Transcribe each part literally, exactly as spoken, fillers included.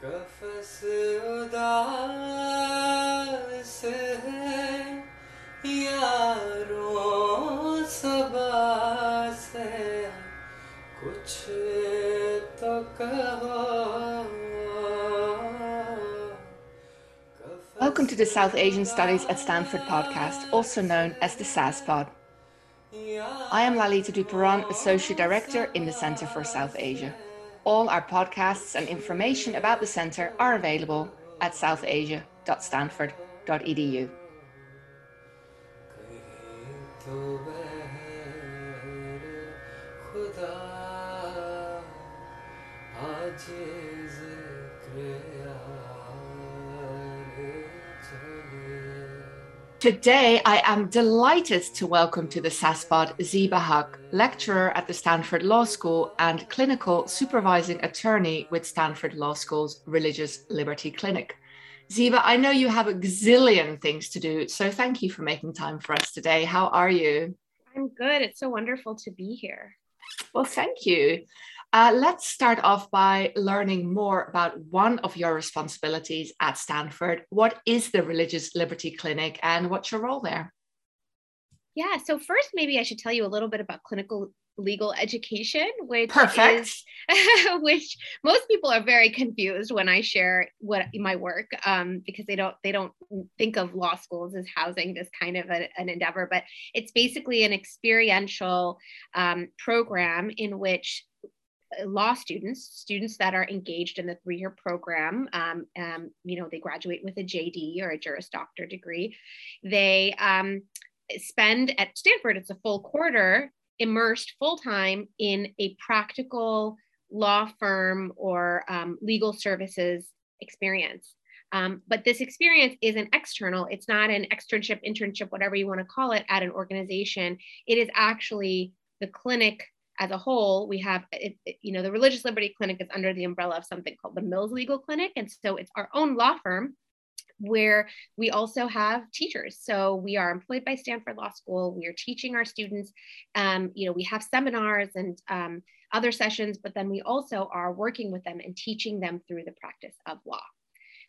कफ़स उदास है यारों सबास है कुछ तो कहो. Welcome to the South Asian Studies at Stanford podcast, also known as the S A S Pod. I am Lalita Duperan, Associate Director in the Center for South Asia. All our podcasts and information about the Center are available at southasia dot stanford dot e d u. Today, I am delighted to welcome to the SASPod Ziba Haq, lecturer at the Stanford Law School and clinical supervising attorney with Stanford Law School's Religious Liberty Clinic. Ziba, I know you have a gazillion things to do, so thank you for making time for us today. How are you? I'm good. It's so wonderful to be here. Well, thank you. Uh, let's start off by learning more about one of your responsibilities at Stanford. What is the Religious Liberty Clinic and what's your role there? Yeah, so first, maybe I should tell you a little bit about clinical legal education, which Perfect. is, which most people are very confused when I share what my work, um, because they don't they don't think of law schools as housing this kind of a, an endeavor, but it's basically an experiential um, program in which law students, students that are engaged in the three-year program, um, um, you know, they graduate with a J D or a Juris Doctor degree. They um, spend at Stanford, it's a full quarter, immersed full-time in a practical law firm or um, legal services experience. Um, but this experience isn't external. It's not an externship, internship, whatever you want to call it, at an organization. It is actually the clinic as a whole. We have, it, it, you know, the Religious Liberty Clinic is under the umbrella of something called the Mills Legal Clinic. And so it's our own law firm where we also have teachers. So we are employed by Stanford Law School. We are teaching our students. Um, you know, we have seminars and um, other sessions, but then we also are working with them and teaching them through the practice of law.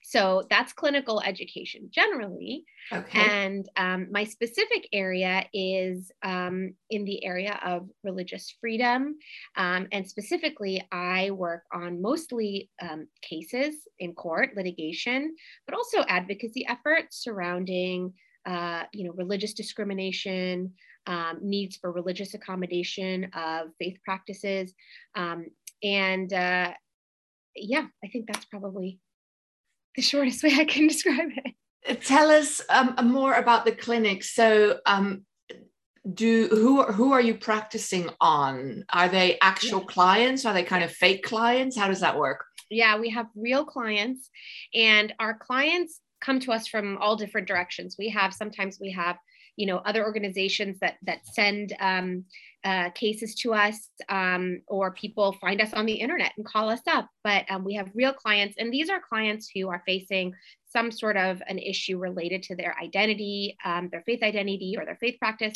So that's clinical education generally. Okay. And um, my specific area is um, in the area of religious freedom. Um, and specifically, I work on mostly um, cases in court, litigation, but also advocacy efforts surrounding uh, you know, religious discrimination, um, needs for religious accommodation of faith practices. Um, and uh, yeah, I think that's probably the shortest way I can describe it. Tell us um, more about the clinic. So, um, do who who are you practicing on? Are they actual yeah. clients? Are they kind yeah. of fake clients? How does that work? Yeah, we have real clients, and our clients come to us from all different directions. We have sometimes we have you know other organizations that that send um, uh, cases to us, um, or people find us on the internet and call us up. But um, we have real clients, and these are clients who are facing some sort of an issue related to their identity, um, their faith identity, or their faith practice.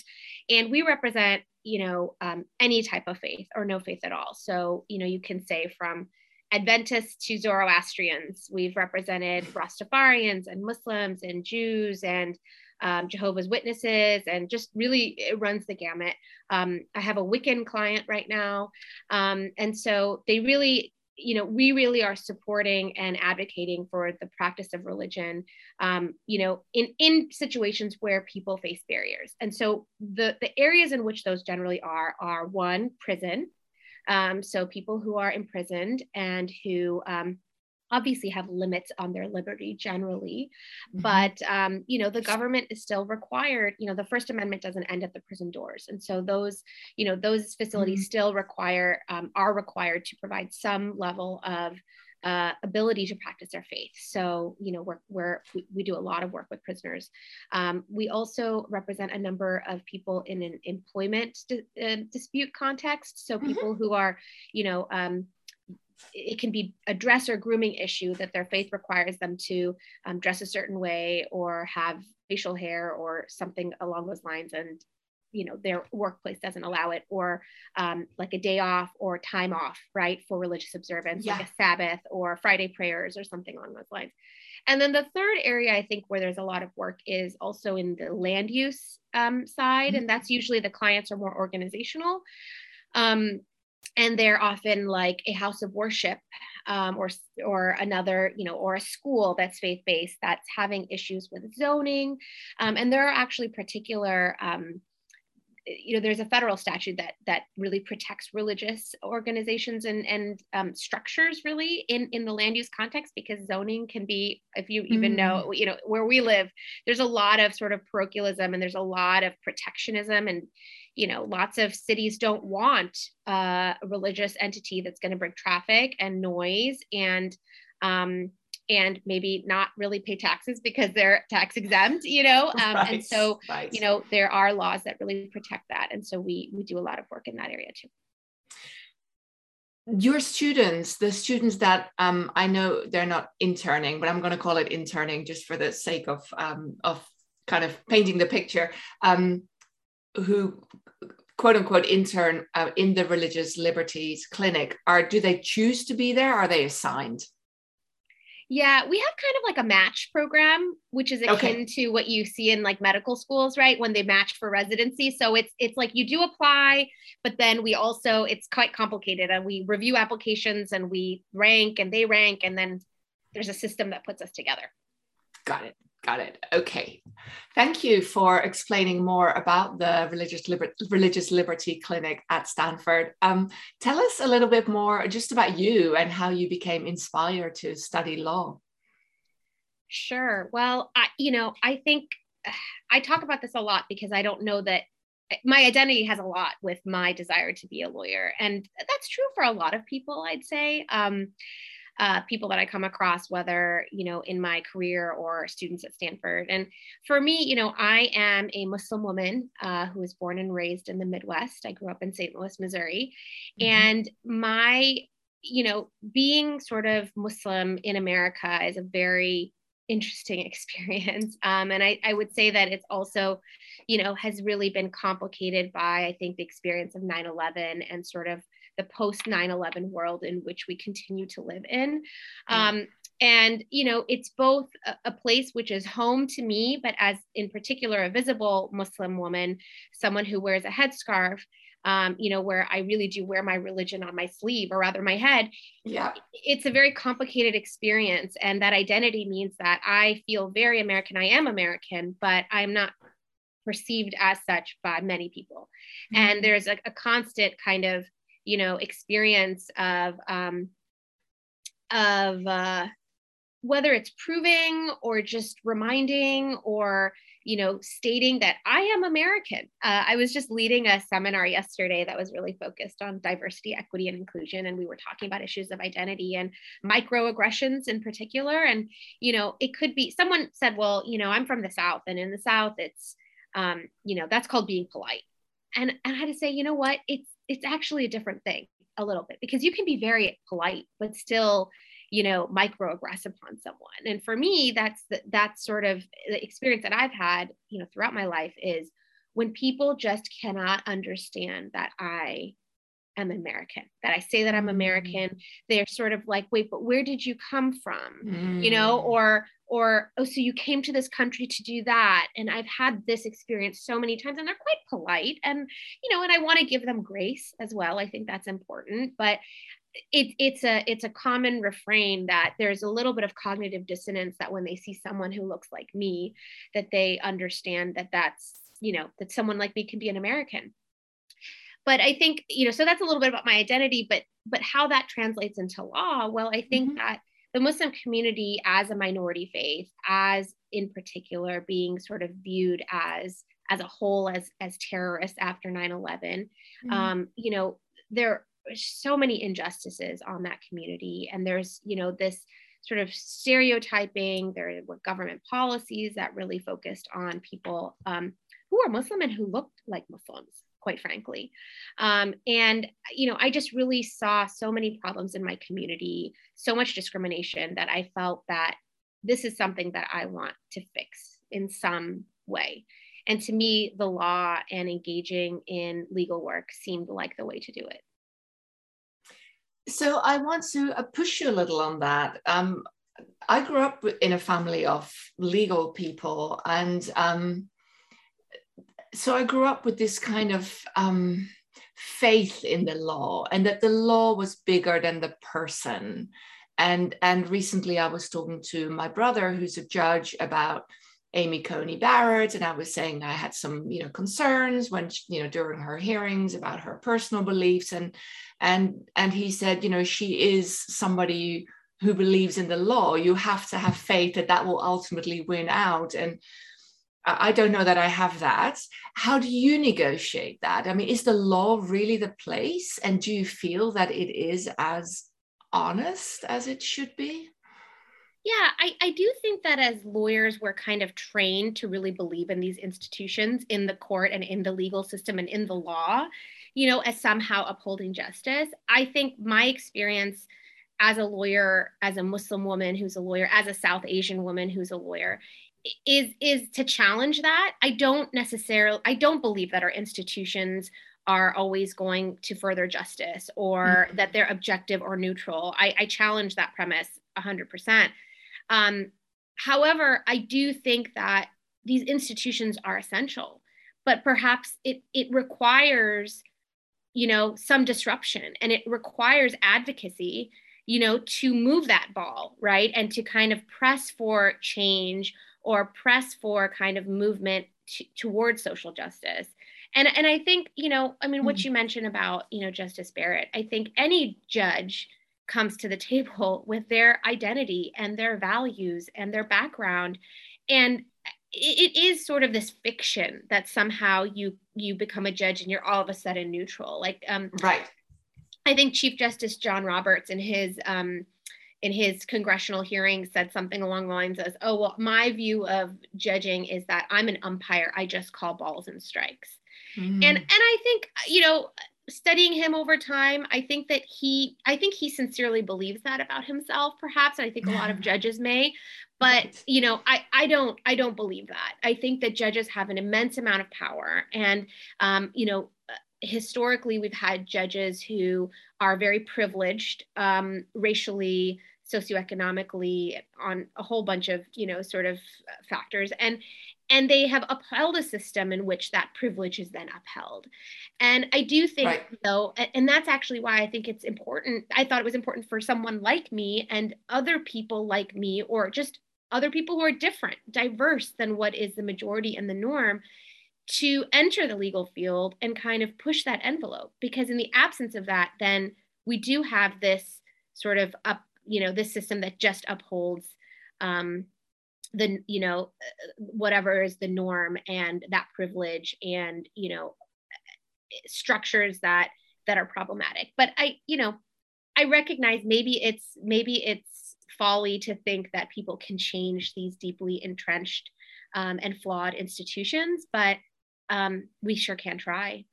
And we represent, you know, um, any type of faith or no faith at all. So, you know, you can say from Adventists to Zoroastrians. We've represented Rastafarians and Muslims and Jews and um, Jehovah's Witnesses, and just really it runs the gamut. Um, I have a Wiccan client right now. Um, and so they really, you know, we really are supporting and advocating for the practice of religion, um, you know, in, in situations where people face barriers. And so the, the areas in which those generally are, are one, prison. Um, so people who are imprisoned and who um, obviously have limits on their liberty generally, mm-hmm. but, um, you know, the government is still required, you know, the First Amendment doesn't end at the prison doors. And so those, you know, those facilities mm-hmm. still require, um, are required to provide some level of uh, ability to practice their faith. So, you know, we're, we're, we, we do a lot of work with prisoners. Um, we also represent a number of people in an employment di- uh, dispute context. So people mm-hmm. who are, you know, um, it can be a dress or grooming issue that their faith requires them to um, dress a certain way or have facial hair or something along those lines. And you know, their workplace doesn't allow it, or um, like a day off or time off, right, for religious observance, yeah. like a Sabbath or Friday prayers or something along those lines. And then the third area I think where there's a lot of work is also in the land use um, side. Mm-hmm. And that's usually the clients are more organizational. Um, and they're often like a house of worship um, or, or another, you know, or a school that's faith-based that's having issues with zoning. Um, and there are actually particular, um, you know, there's a federal statute that that really protects religious organizations and, and um, structures really in, in the land use context, because zoning can be, if you even mm. know, you know, where we live, there's a lot of sort of parochialism and there's a lot of protectionism, and, you know, lots of cities don't want uh, a religious entity that's going to bring traffic and noise and, um, and maybe not really pay taxes because they're tax exempt, you know? Um, right, and so, right. you know, there are laws that really protect that. And so we, we do a lot of work in that area too. Your students, the students that um, I know they're not interning, but I'm going to call it interning just for the sake of, um, of kind of painting the picture, um, who quote unquote intern uh, in the Religious Liberties Clinic, are, do they choose to be there? Are they assigned? Yeah, we have kind of like a match program, which is akin okay. to what you see in like medical schools, right? When they match for residency. So it's it's like you do apply, but then we also, it's quite complicated, and we review applications and we rank and they rank, and then there's a system that puts us together. Got it. Got it. Okay. Thank you for explaining more about the Religious, Liber- Religious Liberty Clinic at Stanford. Um, tell us a little bit more just about you and how you became inspired to study law. Sure. Well, I, you know, I think I talk about this a lot because I don't know that my identity has a lot with my desire to be a lawyer. And that's true for a lot of people, I'd say. Um, Uh, people that I come across, whether, you know, in my career or students at Stanford. And for me, you know, I am a Muslim woman uh, who was born and raised in the Midwest. I grew up in Saint Louis, Missouri. Mm-hmm. And my, you know, being sort of Muslim in America is a very interesting experience. Um, and I, I would say that it's also, you know, has really been complicated by, I think, the experience of nine eleven and sort of the post nine eleven world in which we continue to live in. Um, and, you know, it's both a, a place which is home to me, but as in particular, a visible Muslim woman, someone who wears a headscarf, um, you know, where I really do wear my religion on my sleeve, or rather my head. Yeah. It's a very complicated experience. And that identity means that I feel very American. I am American, but I'm not perceived as such by many people. Mm-hmm. And there's a, a constant kind of, you know, experience of, um, of uh, whether it's proving or just reminding or, you know, stating that I am American. Uh, I was just leading a seminar yesterday that was really focused on diversity, equity, and inclusion. And we were talking about issues of identity and microaggressions in particular. And, you know, it could be, someone said, well, you know, I'm from the South, and in the South, it's, um, you know, that's called being polite. And, and I had to say, you know what, it's, it's actually a different thing a little bit, because you can be very polite, but still, you know, microaggress upon someone. And for me, that's the, that's sort of the experience that I've had, you know, throughout my life, is when people just cannot understand that I am American, that I say that I'm American, they're sort of like, wait, but where did you come from? Mm. You know, or, or, oh, so you came to this country to do that. And I've had this experience so many times, and they're quite polite, and, you know, and I want to give them grace as well. I think that's important, but it, it's a, it's a common refrain that there's a little bit of cognitive dissonance, that when they see someone who looks like me, that they understand that that's, you know, that someone like me can be an American. But I think, you know, so that's a little bit about my identity, but, but how that translates into law. Well, I think mm-hmm. that the Muslim community as a minority faith, as in particular being sort of viewed as, as a whole, as, as terrorists after nine eleven, mm-hmm. um, you know, there are so many injustices on that community. And there's, you know, this sort of stereotyping, there were government policies that really focused on people um, who are Muslim and who looked like Muslims, quite frankly. Um, and, you know, I just really saw so many problems in my community, so much discrimination, that I felt that this is something that I want to fix in some way. And to me, the law and engaging in legal work seemed like the way to do it. So I want to push you a little on that. Um, I grew up in a family of legal people, and um, so I grew up with this kind of um, faith in the law, and that the law was bigger than the person. And, and recently I was talking to my brother, who's a judge, about Amy Coney Barrett, and I was saying I had some, you know, concerns when she, you know, during her hearings about her personal beliefs, and and and he said, you know, she is somebody who believes in the law. You have to have faith that that will ultimately win out, and I don't know that I have that. How do you negotiate that? I mean, is the law really the place, and do you feel that it is as honest as it should be? Yeah, I, I do think that as lawyers, we're kind of trained to really believe in these institutions, in the court and in the legal system and in the law, you know, as somehow upholding justice. I think my experience as a lawyer, as a Muslim woman who's a lawyer, as a South Asian woman who's a lawyer, is, is to challenge that. I don't necessarily, I don't believe that our institutions are always going to further justice, or mm-hmm. that they're objective or neutral. I, I challenge that premise one hundred percent. Um, however, I do think that these institutions are essential, but perhaps it, it requires, you know, some disruption, and it requires advocacy, you know, to move that ball, right? And to kind of press for change, or press for kind of movement t- towards social justice. And, and I think, you know, I mean, mm-hmm. what you mentioned about, you know, Justice Barrett, I think any judge comes to the table with their identity and their values and their background. And it is sort of this fiction that somehow you you become a judge and you're all of a sudden neutral. Like, um, right. I think Chief Justice John Roberts in his um, in his congressional hearing said something along the lines of, oh, well, my view of judging is that I'm an umpire. I just call balls and strikes. Mm-hmm. And and I think, you know, studying him over time, I think that he, I think he sincerely believes that about himself, perhaps. And I think a lot of judges may, but you know, I, I don't, I don't believe that. I think that judges have an immense amount of power, and um, you know, historically we've had judges who are very privileged, um, racially, socioeconomically, on a whole bunch of, you know, sort of factors, and and they have upheld a system in which that privilege is then upheld. And I do think, right. though, and that's actually why I think it's important. I thought it was important for someone like me and other people like me, or just other people who are different, diverse than what is the majority and the norm, to enter the legal field and kind of push that envelope. Because in the absence of that, then we do have this sort of up, you know, this system that just upholds, um, the, you know, whatever is the norm and that privilege, and, you know, structures that, that are problematic. But I, you know, I recognize maybe it's, maybe it's folly to think that people can change these deeply entrenched um, and flawed institutions, but um, we sure can try.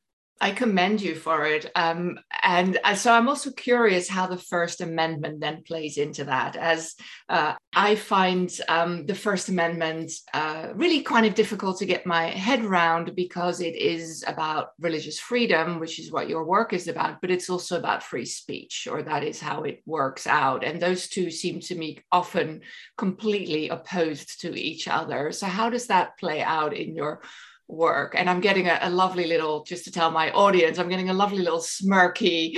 I commend you for it. Um, and, and so I'm also curious how the First Amendment then plays into that, as uh, I find um, the First Amendment uh, really kind of difficult to get my head around, because it is about religious freedom, which is what your work is about, but it's also about free speech, or that is how it works out. And those two seem to me often completely opposed to each other. So how does that play out in your work? And I'm getting a, a lovely little, just to tell my audience, I'm getting a lovely little smirky,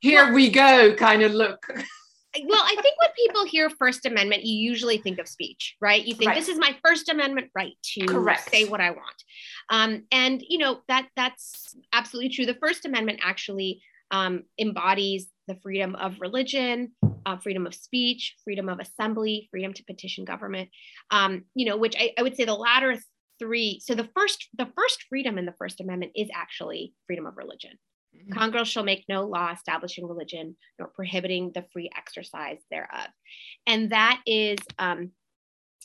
here well, we go kind of look. Well, I think when people hear First Amendment, you usually think of speech, right? You think, right. this is my First Amendment right to Correct. Say what I want. Um, and, you know, that that's absolutely true. The First Amendment actually um, embodies the freedom of religion, uh, freedom of speech, freedom of assembly, freedom to petition government, um, you know, which I, I would say the latter th- Three. So the first, the first freedom in the First Amendment is actually freedom of religion. Mm-hmm. Congress shall make no law establishing religion, nor prohibiting the free exercise thereof. And that is, um,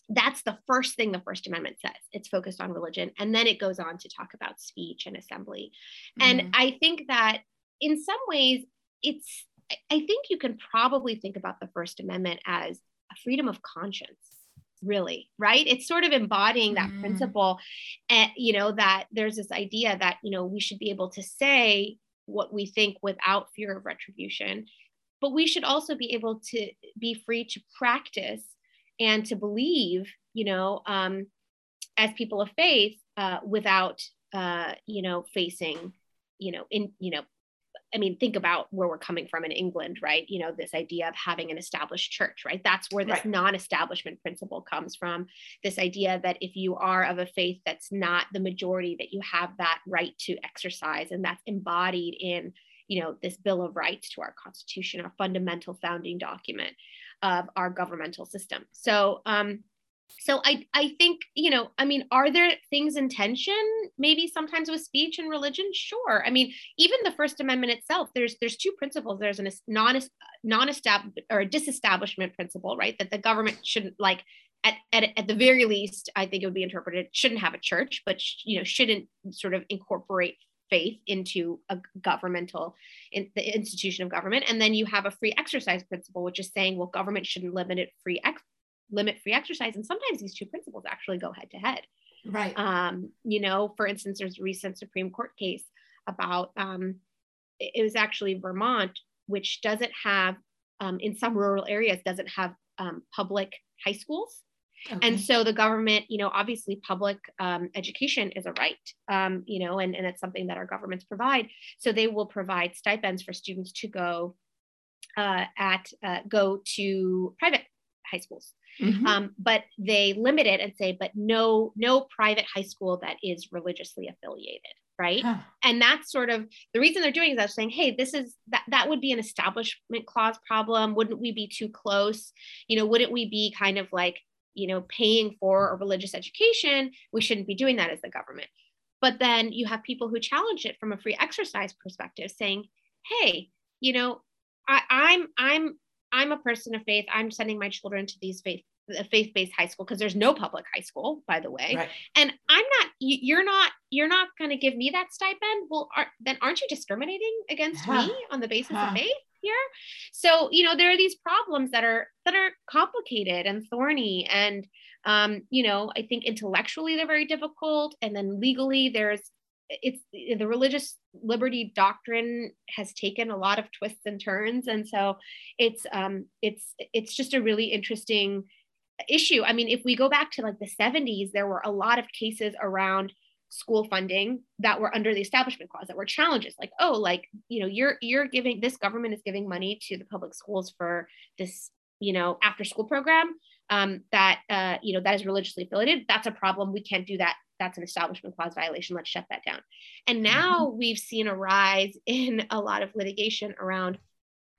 that's the first thing the First Amendment says. It's focused on religion. And then it goes on to talk about speech and assembly. Mm-hmm. And I think that in some ways, it's, I think you can probably think about the First Amendment as a freedom of conscience. really, right? It's sort of embodying that mm. principle, and you know, that there's this idea that, you know, we should be able to say what we think without fear of retribution, but we should also be able to be free to practice and to believe, you know, um, as people of faith, uh, without, uh, you know, facing, you know, in, you know, I mean, think about where we're coming from in England, right? You know, this idea of having an established church, right? That's where this right. non-establishment principle comes from. This idea that if you are of a faith that's not the majority, that you have that right to exercise, and that's embodied in, you know, this Bill of Rights to our Constitution, our fundamental founding document of our governmental system. So, um, so I, I think, you know, I mean, are there things in tension, maybe sometimes with speech and religion? Sure. I mean, even the First Amendment itself, there's, there's two principles. There's a non, non-establishment or a disestablishment principle, right? That the government shouldn't, like, at, at, at the very least, I think it would be interpreted, shouldn't have a church, but, sh- you know, shouldn't sort of incorporate faith into a governmental, in the institution of government. And then you have a free exercise principle, which is saying, well, government shouldn't limit it free ex- limit free exercise. And sometimes these two principles actually go head to head. Right. Um, you know, for instance, there's a recent Supreme Court case about, um, it was actually Vermont, which doesn't have, um, in some rural areas, doesn't have um, public high schools. Okay. And so the government, you know, obviously public um, education is a right, um, you know, and, and it's something that our governments provide. So they will provide stipends for students to go uh, at, uh, go to private high schools. Mm-hmm. Um, but they limit it and say, but no, no private high school that is religiously affiliated, right? Huh. And that's sort of the reason they're doing is they're saying, hey, this is that that would be an establishment clause problem. Wouldn't we be too close? You know, wouldn't we be kind of like, you know, paying for a religious education? We shouldn't be doing that as the government. But then you have people who challenge it from a free exercise perspective, saying, hey, you know, I, I'm I'm I'm a person of faith. I'm sending my children to these faith, faith-based high school, because there's no public high school, by the way. Right. And I'm not, you're not, you're not going to give me that stipend. Well, are, then aren't you discriminating against huh. me on the basis huh. of faith here? So, you know, there are these problems that are, that are complicated and thorny. And, um, you know, I think intellectually they're very difficult. And then legally there's, it's the religious liberty doctrine has taken a lot of twists and turns. And so it's, um, it's, it's just a really interesting issue. I mean, if we go back to like the seventies, there were a lot of cases around school funding that were under the establishment clause that were challenges like, oh, like, you know, you're, you're giving, this government is giving money to the public schools for this, you know, after school program, um, that, uh, you know, that is religiously affiliated. That's a problem. We can't do that. That's an establishment clause violation. Let's shut that down. And now mm-hmm. we've seen a rise in a lot of litigation around,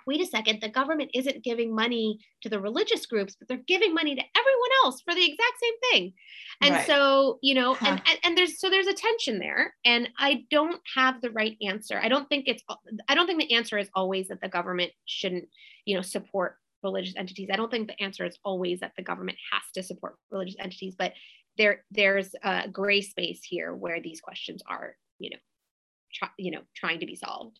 wait a second, the government isn't giving money to the religious groups, but they're giving money to everyone else for the exact same thing. And right. so, you know, huh. and, and, and there's, so there's a tension there, and I don't have the right answer. I don't think it's, I don't think the answer is always that the government shouldn't, you know, support religious entities. I don't think the answer is always that the government has to support religious entities, but there, there's a gray space here where these questions are, you know, try, you know, trying to be solved.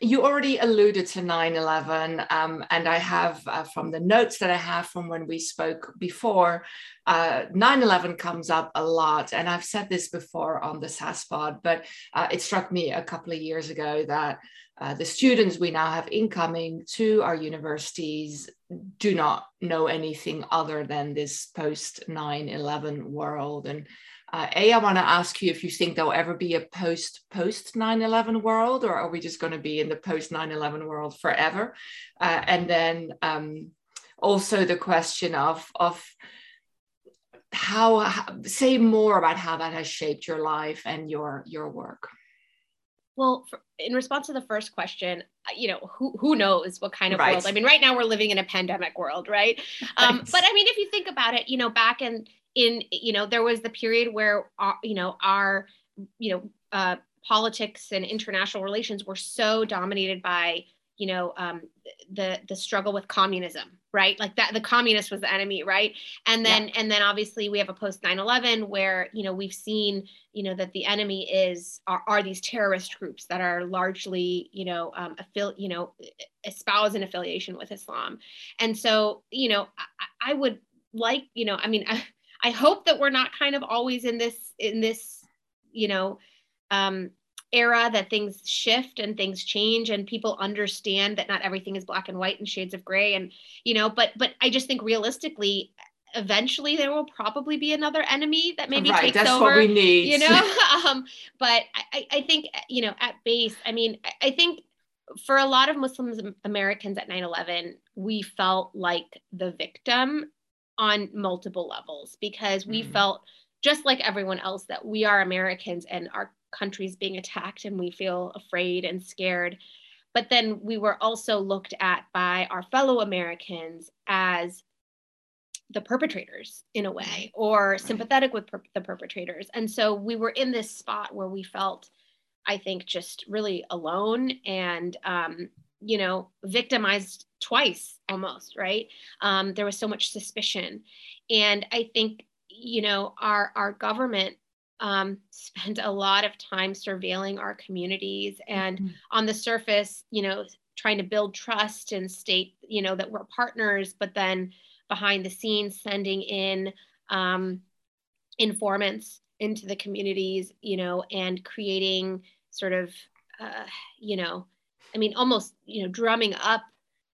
You already alluded to nine eleven, um, and I have uh, from the notes that I have from when we spoke before, uh, nine eleven comes up a lot. And I've said this before on the S A S pod, but uh, it struck me a couple of years ago that uh, the students we now have incoming to our universities do not know anything other than this post nine eleven world. And Uh, A, I want to ask you if you think there'll ever be a post post nine eleven world, or are we just going to be in the post nine eleven world forever? Uh, and then um, also the question of, of how, how, say more about how that has shaped your life and your, your work. Well, for, in response to the first question, you know, who who knows what kind of right. world? I mean, right now we're living in a pandemic world, right? Um, right. But I mean, if you think about it, you know, back in in, you know, there was the period where, uh, you know, our, you know, uh, politics and international relations were so dominated by, you know, um, the, the struggle with communism, right? Like that, the communist was the enemy, right? And then, yeah. and then obviously we have a post nine eleven where, you know, we've seen, you know, that the enemy is, are, are these terrorist groups that are largely, you know, um, affil- you know, espouse an affiliation with Islam. And so, you know, I, I would like, you know, I mean, I, I hope that we're not kind of always in this, in this, you know, um, era that things shift and things change and people understand that not everything is black and white and shades of gray. And, you know, but, but I just think realistically, eventually there will probably be another enemy that maybe right, takes that's over, what we need. You know, um, but I, I think, you know, at base, I mean, I, I think for a lot of Muslim Americans at nine eleven, we felt like the victim on multiple levels, because we mm-hmm. felt just like everyone else that we are Americans and our country's being attacked and we feel afraid and scared. But then we were also looked at by our fellow Americans as the perpetrators in a way, or sympathetic with per- the perpetrators. And so we were in this spot where we felt, I think, just really alone and, um, you know, victimized twice almost, right? Um, there was so much suspicion. And I think, you know, our, our government um, spent a lot of time surveilling our communities and mm-hmm. on the surface, you know, trying to build trust and state, you know, that we're partners, but then behind the scenes sending in um, informants into the communities, you know, and creating sort of, uh, you know, I mean, almost, you know, drumming up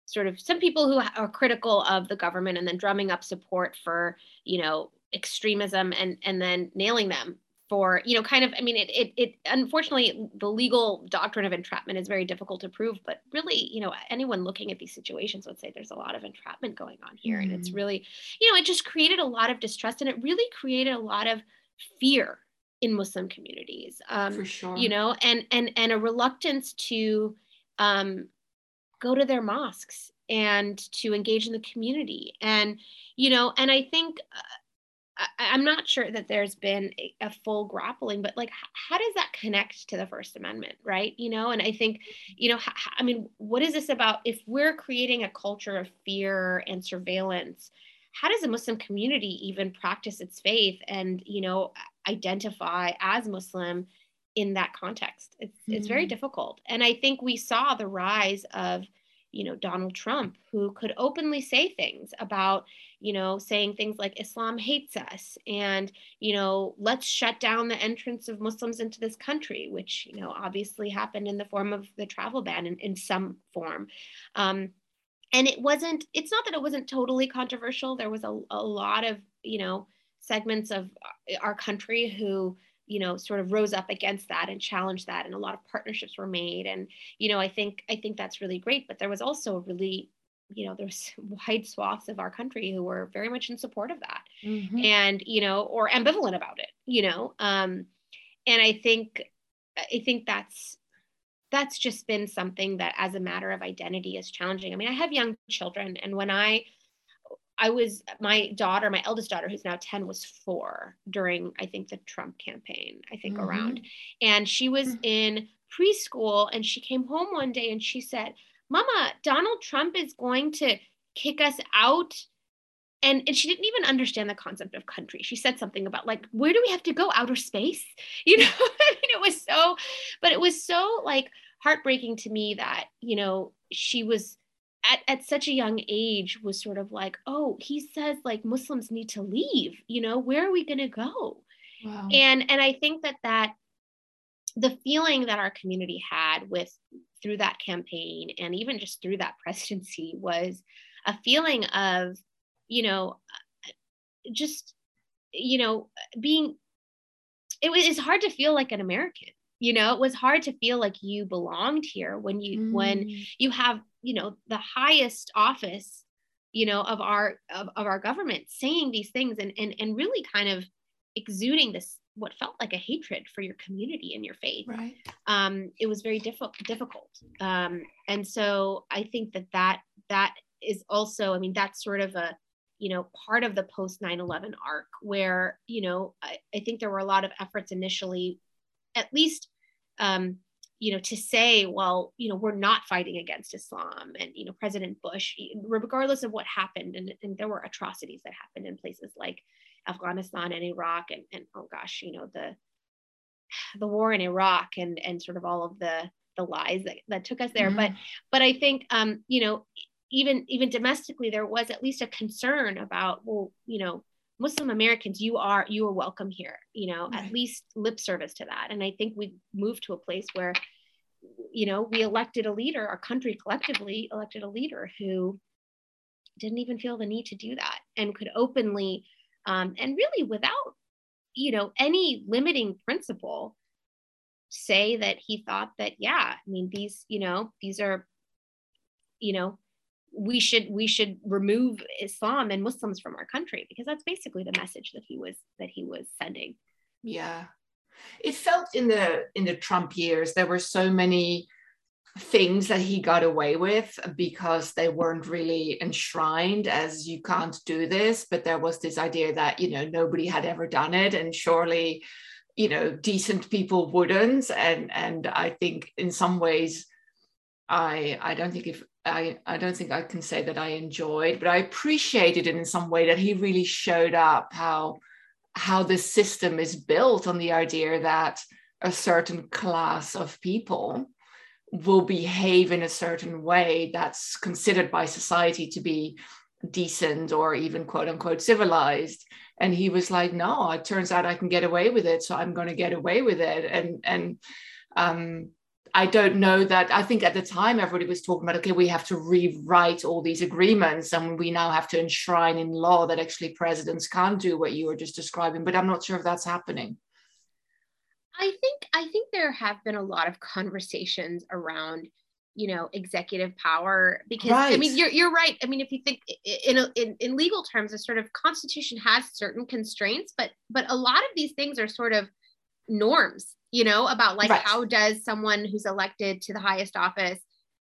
sort of some people who are critical of the government and then drumming up support for, you know, extremism and and then nailing them for, you know, kind of, I mean, it, it, it, unfortunately, the legal doctrine of entrapment is very difficult to prove, but really, you know, anyone looking at these situations would say there's a lot of entrapment going on here. Mm-hmm. And it's really, you know, it just created a lot of distrust and it really created a lot of fear in Muslim communities, um, for sure. you know, and, and, and a reluctance to um, go to their mosques and to engage in the community. And, you know, and I think uh, I, I'm not sure that there's been a, a full grappling, but like, h- how does that connect to the First Amendment? Right. You know, and I think, you know, h- I mean, what is this about? If we're creating a culture of fear and surveillance, how does a Muslim community even practice its faith and, you know, identify as Muslim in that context? It's, mm-hmm. it's very difficult. And I think we saw the rise of, you know, Donald Trump, who could openly say things about, you know, saying things like Islam hates us and, you know, let's shut down the entrance of Muslims into this country, which, you know, obviously happened in the form of the travel ban in, in some form. Um, And it wasn't, it's not that it wasn't totally controversial. There was a, a lot of, you know, segments of our country who, you know, sort of rose up against that and challenged that. And a lot of partnerships were made. And, you know, I think, I think that's really great. But there was also a really, you know, there's wide swaths of our country who were very much in support of that mm-hmm. and, you know, or ambivalent about it, you know. Um, and I think, I think that's, that's just been something that as a matter of identity is challenging. I mean, I have young children. And when I, I was, my daughter, my eldest daughter, who's now ten, was four during, I think, the Trump campaign, I think mm-hmm. around. And she was mm-hmm. in preschool and she came home one day and she said, Mama, Donald Trump is going to kick us out. And and she didn't even understand the concept of country. She said something about like, where do we have to go? Outer space? You know, I mean, it was so, but it was so like heartbreaking to me that, you know, she was at, at such a young age was sort of like, oh, he says like Muslims need to leave, you know, where are we going to go? Wow. And, and I think that that the feeling that our community had with through that campaign and even just through that presidency was a feeling of, you know, just, you know, being, it was hard to feel like an American, you know, it was hard to feel like you belonged here when you, mm. when you have, you know, the highest office, you know, of our, of, of our government saying these things and, and, and really kind of exuding this, what felt like a hatred for your community and your faith. Right. Um, it was very difficult, difficult. Um, and so I think that that, that is also, I mean, that's sort of a, you know, part of the post nine eleven arc where, you know, I, I think there were a lot of efforts initially, at least, um, you know, to say, well, you know, we're not fighting against Islam and, you know, President Bush, regardless of what happened. And, and there were atrocities that happened in places like Afghanistan and Iraq and, and oh gosh, you know, the, the war in Iraq and, and sort of all of the, the lies that, that took us there. Mm-hmm. But, but I think, um, you know, even even domestically, there was at least a concern about, well, you know, Muslim Americans, you are you are welcome here, you know, right. At least lip service to that. And I think we've moved to a place where, you know, we elected a leader, our country collectively elected a leader who didn't even feel the need to do that and could openly um, and really without, you know, any limiting principle say that he thought that, yeah, I mean, these, you know, these are, you know, we should we should remove Islam and Muslims from our country, because that's basically the message that he was that he was sending. Yeah, it felt in the in the Trump years there were so many things that he got away with because they weren't really enshrined as you can't do this, but there was this idea that, you know, nobody had ever done it, and surely, you know, decent people wouldn't. And and I think in some ways I I don't think if I, I don't think I can say that I enjoyed, but I appreciated it in some way that he really showed up how how this system is built on the idea that a certain class of people will behave in a certain way that's considered by society to be decent or even quote unquote civilized. And he was like, no, it turns out I can get away with it, so I'm going to get away with it. And and um I don't know that, I think at the time everybody was talking about, okay, we have to rewrite all these agreements and we now have to enshrine in law that actually presidents can't do what you were just describing, but I'm not sure if that's happening. I think, I think there have been a lot of conversations around, you know, executive power, because right. I mean, you're, you're right. I mean, if you think in, in, in legal terms, the sort of constitution has certain constraints, but, but a lot of these things are sort of norms, you know, about like, right. How does someone who's elected to the highest office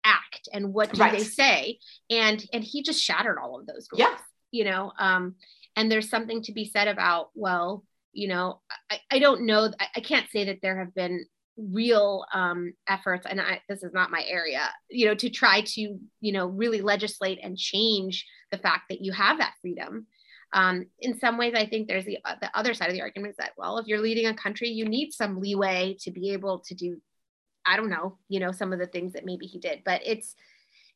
act and what do right. they say? And, and he just shattered all of those goals, yeah. you know, um, and there's something to be said about, well, you know, I, I don't know, I, I can't say that there have been real um, efforts, and I, this is not my area, you know, to try to, you know, really legislate and change the fact that you have that freedom. Um, in some ways, I think there's the, uh, the other side of the argument is that, well, if you're leading a country, you need some leeway to be able to do, I don't know, you know, some of the things that maybe he did, but it's,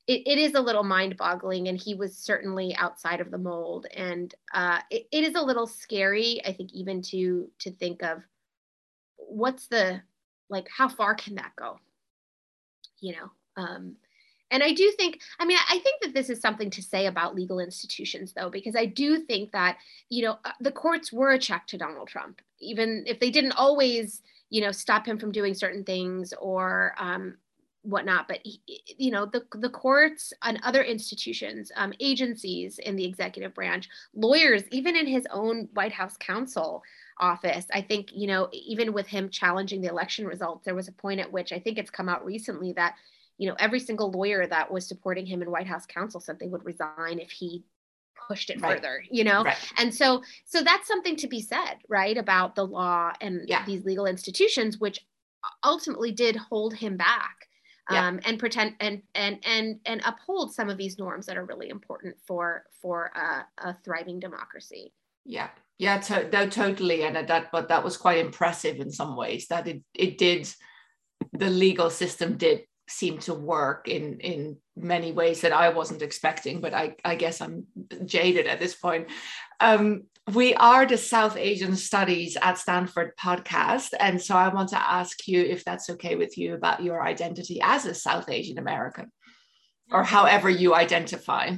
it, it is a little mind boggling, and he was certainly outside of the mold. And uh, it, it is a little scary, I think, even to, to think of what's the, like, how far can that go? You know, um, And I do think, I mean, I think that this is something to say about legal institutions, though, because I do think that, you know, the courts were a check to Donald Trump, even if they didn't always, you know, stop him from doing certain things or um, whatnot. But, he, you know, the, the courts and other institutions, um, agencies in the executive branch, lawyers, even in his own White House counsel office, I think, you know, even with him challenging the election results, there was a point at which, I think it's come out recently, that you know, every single lawyer that was supporting him in White House counsel said they would resign if he pushed it right. further, you know? Right. And so, so that's something to be said, right, about the law and yeah. these legal institutions, which ultimately did hold him back um, yeah. and pretend and, and, and, and uphold some of these norms that are really important for, for uh, a thriving democracy. Yeah. Yeah. To- no, totally. And that, but that was quite impressive in some ways that it, it did, the legal system did seem to work in in many ways that I wasn't expecting, but I, I guess I'm jaded at this point. Um, we are the South Asian Studies at Stanford podcast, and so I want to ask you if that's okay with you about your identity as a South Asian American, or however you identify.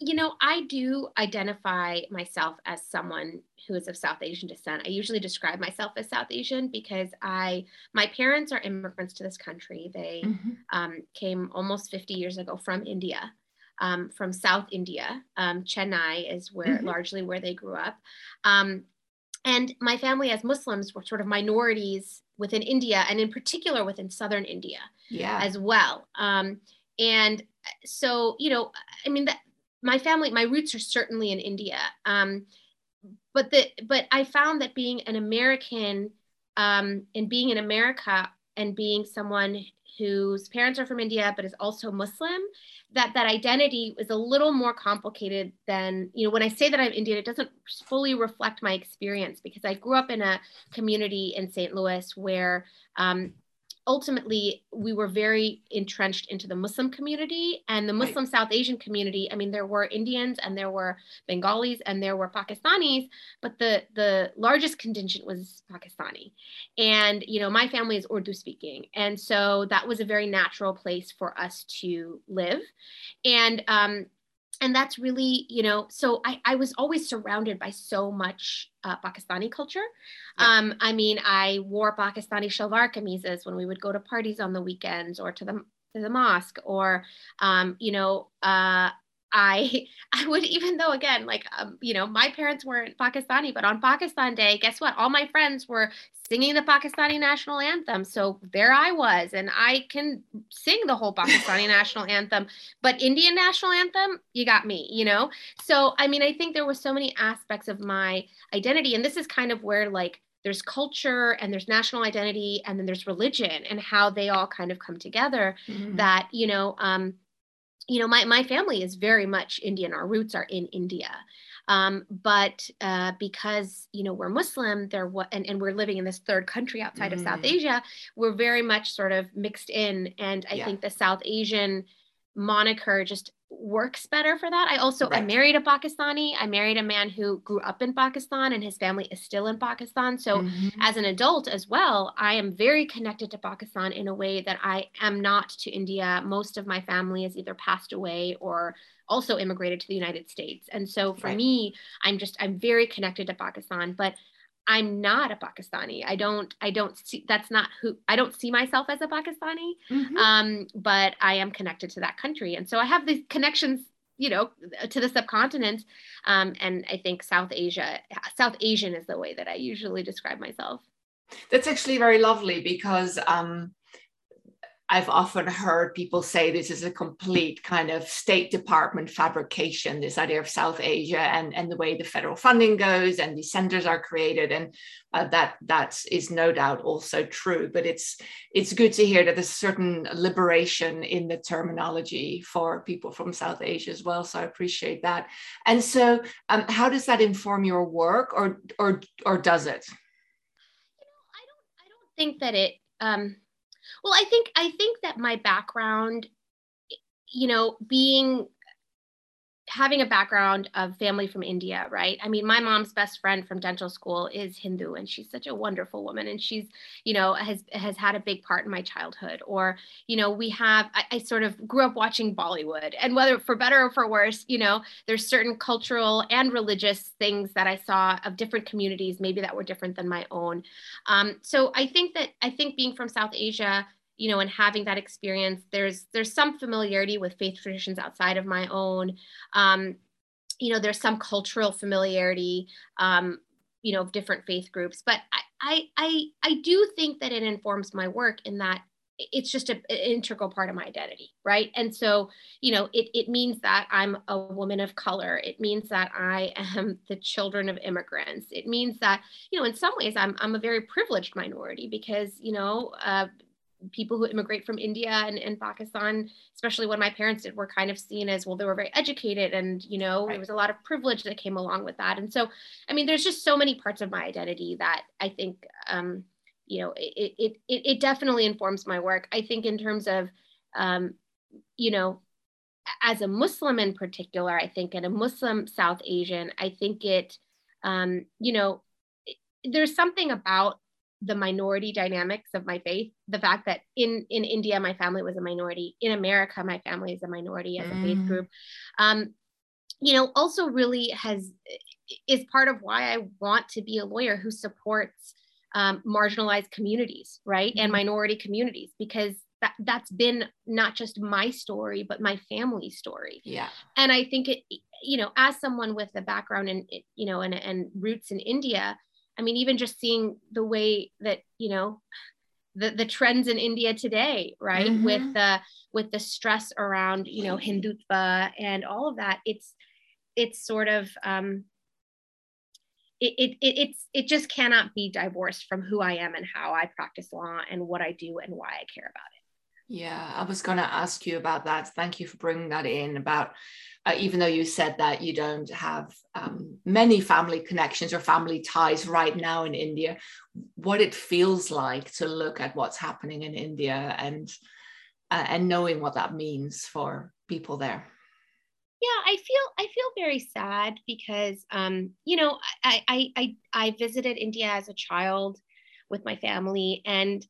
You know, I do identify myself as someone who is of South Asian descent. I usually describe myself as South Asian because I, my parents are immigrants to this country. They mm-hmm. um, came almost fifty years ago from India, um, from South India. Um, Chennai is where mm-hmm. largely where they grew up. Um, and my family as Muslims were sort of minorities within India, and in particular within Southern India yeah. as well. Um, and so, you know, I mean, that, my family, my roots are certainly in India, um, but the but I found that being an American um, and being in America and being someone whose parents are from India but is also Muslim, that that identity is a little more complicated than, you know, when I say that I'm Indian, it doesn't fully reflect my experience because I grew up in a community in Saint Louis where um, ultimately, we were very entrenched into the Muslim community and the Muslim right. South Asian community. I mean, there were Indians and there were Bengalis and there were Pakistanis, but the, the largest contingent was Pakistani. And, you know, my family is Urdu speaking. And so that was a very natural place for us to live. And, um, and that's really, you know, so I, I was always surrounded by so much uh, Pakistani culture. Yeah. Um, I mean, I wore Pakistani shalwar kameezas when we would go to parties on the weekends or to the, to the mosque or, um, you know, uh, I, I would, even though again, like, um, you know, my parents weren't Pakistani, but on Pakistan Day, guess what? All my friends were singing the Pakistani national anthem. So there I was, and I can sing the whole Pakistani national anthem, but Indian national anthem, you got me, you know? So, I mean, I think there were so many aspects of my identity, and this is kind of where like, there's culture and there's national identity, and then there's religion and how they all kind of come together mm-hmm. that, you know, um, you know, my, my family is very much Indian. Our roots are in India. Um, but uh, because, you know, we're Muslim there wa- and, and we're living in this third country outside mm. of South Asia, we're very much sort of mixed in. And I yeah. think the South Asian moniker just works better for that. I also, right. I married a Pakistani. I married a man who grew up in Pakistan and his family is still in Pakistan. So mm-hmm. as an adult as well, I am very connected to Pakistan in a way that I am not to India. Most of my family has either passed away or also immigrated to the United States. And so for right. me, I'm just, I'm very connected to Pakistan, but I'm not a Pakistani. I don't, I don't see, that's not who, I don't see myself as a Pakistani, mm-hmm. um, but I am connected to that country. And so I have these connections, you know, to the subcontinent. Um, and I think South Asia, South Asian is the way that I usually describe myself. That's actually very lovely because um, I've often heard people say this is a complete kind of State Department fabrication, this idea of South Asia and, and the way the federal funding goes and these centers are created. And uh, that that is no doubt also true, but it's it's good to hear that there's a certain liberation in the terminology for people from South Asia as well. So I appreciate that. And so um, how does that inform your work or, or, or does it? You know, I don't, I don't think that it... Um... Well, I think I think that my background, you know, being, having a background of family from India, right? I mean, my mom's best friend from dental school is Hindu, and she's such a wonderful woman. And she's, you know, has has had a big part in my childhood. Or, you know, we have, I, I sort of grew up watching Bollywood. And whether for better or for worse, you know, there's certain cultural and religious things that I saw of different communities, maybe that were different than my own. Um, so I think that, I think being from South Asia, you know, and having that experience, there's there's some familiarity with faith traditions outside of my own. Um, you know, there's some cultural familiarity, um, you know, of different faith groups. But I, I I I do think that it informs my work in that it's just a, an integral part of my identity, right? And so, you know, it it means that I'm a woman of color. It means that I am the children of immigrants. It means that, you know, in some ways, I'm I'm a very privileged minority because, you know. Uh, people who immigrate from India and, and Pakistan, especially when my parents did, were kind of seen as, well, they were very educated and, you know, right. there was a lot of privilege that came along with that. And so, I mean, there's just so many parts of my identity that I think, um, you know, it, it, it, it definitely informs my work. I think in terms of, um, you know, as a Muslim in particular, I think, and a Muslim South Asian, I think it, um, you know, it, there's something about the minority dynamics of my faith, the fact that in, in India, my family was a minority, in America, my family is a minority as a mm. faith group, um, you know, also really has, is part of why I want to be a lawyer who supports um, marginalized communities, right? Mm. And minority communities, because that, that's been not just my story, but my family's story. Yeah. And I think it, you know, as someone with a background in, you know, and, and roots in India, I mean, even just seeing the way that, you know, the, the trends in India today, right, mm-hmm. with the with the stress around, you know, Hindutva and all of that, it's it's sort of um, it it it's it just cannot be divorced from who I am and how I practice law and what I do and why I care about it. Yeah, I was going to ask you about that. Thank you for bringing that in about, uh, even though you said that you don't have um, many family connections or family ties right now in India, what it feels like to look at what's happening in India and uh, and knowing what that means for people there. Yeah, I feel I feel very sad because um, you know I, I I I visited India as a child with my family, and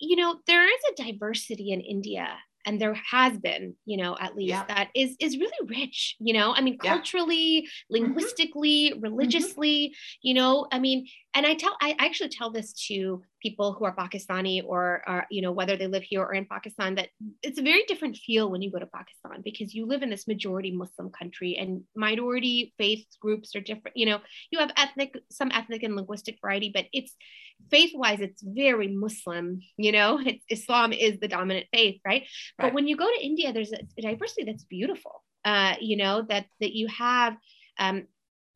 you know there is a diversity in India, and there has been, you know, at least yeah. that is is really rich. You know, I mean, culturally, yeah. linguistically, mm-hmm. religiously. Mm-hmm. You know, I mean, and I tell I actually tell this to people who are Pakistani or are, you know, whether they live here or in Pakistan, that it's a very different feel when you go to Pakistan, because you live in this majority Muslim country and minority faith groups are different. You know, you have ethnic, some ethnic and linguistic variety, but it's faith-wise, it's very Muslim, you know, it's, Islam is the dominant faith, right? right? But when you go to India, there's a diversity that's beautiful, uh, you know, that, that you have, um,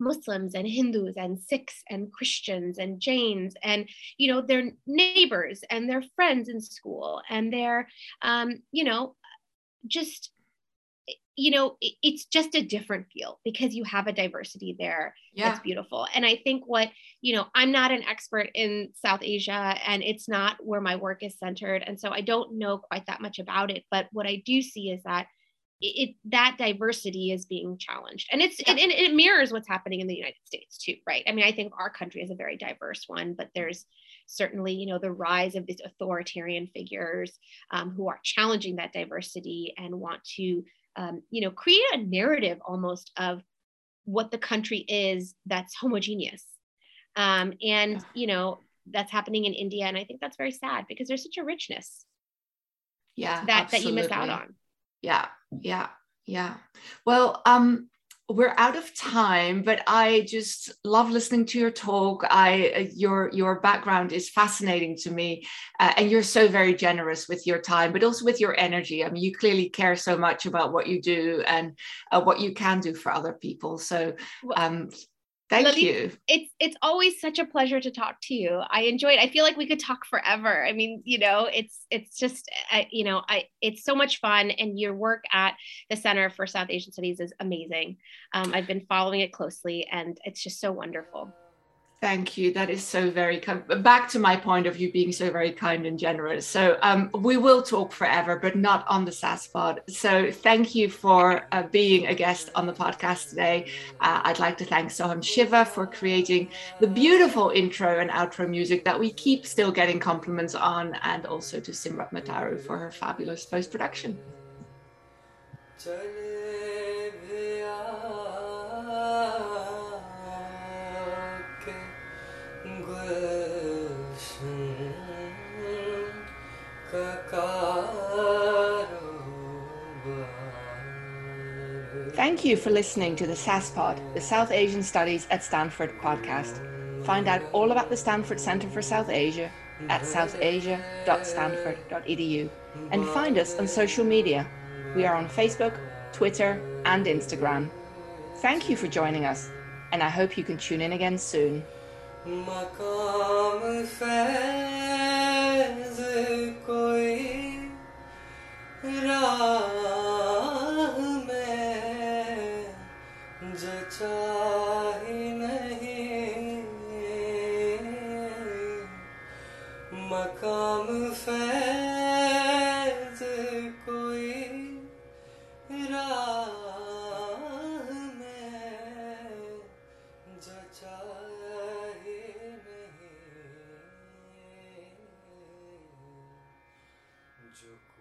Muslims and Hindus and Sikhs and Christians and Jains and, you know, their neighbors and their friends in school and their, um, you know, just, you know, it, it's just a different feel because you have a diversity there. Yeah. That's beautiful. And I think what, you know, I'm not an expert in South Asia and it's not where my work is centered. And so I don't know quite that much about it, but what I do see is that It, it that diversity is being challenged, and it's yeah. it, it, it mirrors what's happening in the United States too, right? I mean, I think our country is a very diverse one, but there's certainly, you know, the rise of these authoritarian figures um, who are challenging that diversity and want to, um, you know, create a narrative almost of what the country is that's homogeneous, um, and yeah. you know, that's happening in India, and I think that's very sad because there's such a richness, yeah, that absolutely. that you miss out on. Yeah, yeah, yeah. Well, um, we're out of time, but I just love listening to your talk. I uh, your your background is fascinating to me, uh, and you're so very generous with your time, but also with your energy. I mean, you clearly care so much about what you do and uh, what you can do for other people. So, um, thank Lalita, you. It's it's always such a pleasure to talk to you. I enjoy it. I feel like we could talk forever. I mean, you know, it's it's just, I, you know, I it's so much fun. And your work at the Center for South Asian Studies is amazing. Um, I've been following it closely, and it's just so wonderful. Thank you. That is so very kind. Back to my point of you being so very kind and generous. So um, we will talk forever, but not on the S A S pod. So thank you for uh, being a guest on the podcast today. Uh, I'd like to thank Soham Shiva for creating the beautiful intro and outro music that we keep still getting compliments on, and also to Simrat Mataru for her fabulous post-production. Thank you for listening to the S A S Pod, the South Asian Studies at Stanford podcast. Find out all about the Stanford Center for South Asia at south asia dot stanford dot e d u and find us on social media. We are on Facebook, Twitter, and Instagram. Thank you for joining us, and I hope you can tune in again soon. मकाम फैज़ कोई राह में जचाही नहीं मकाम फैज़ कोई राह में जचाही जो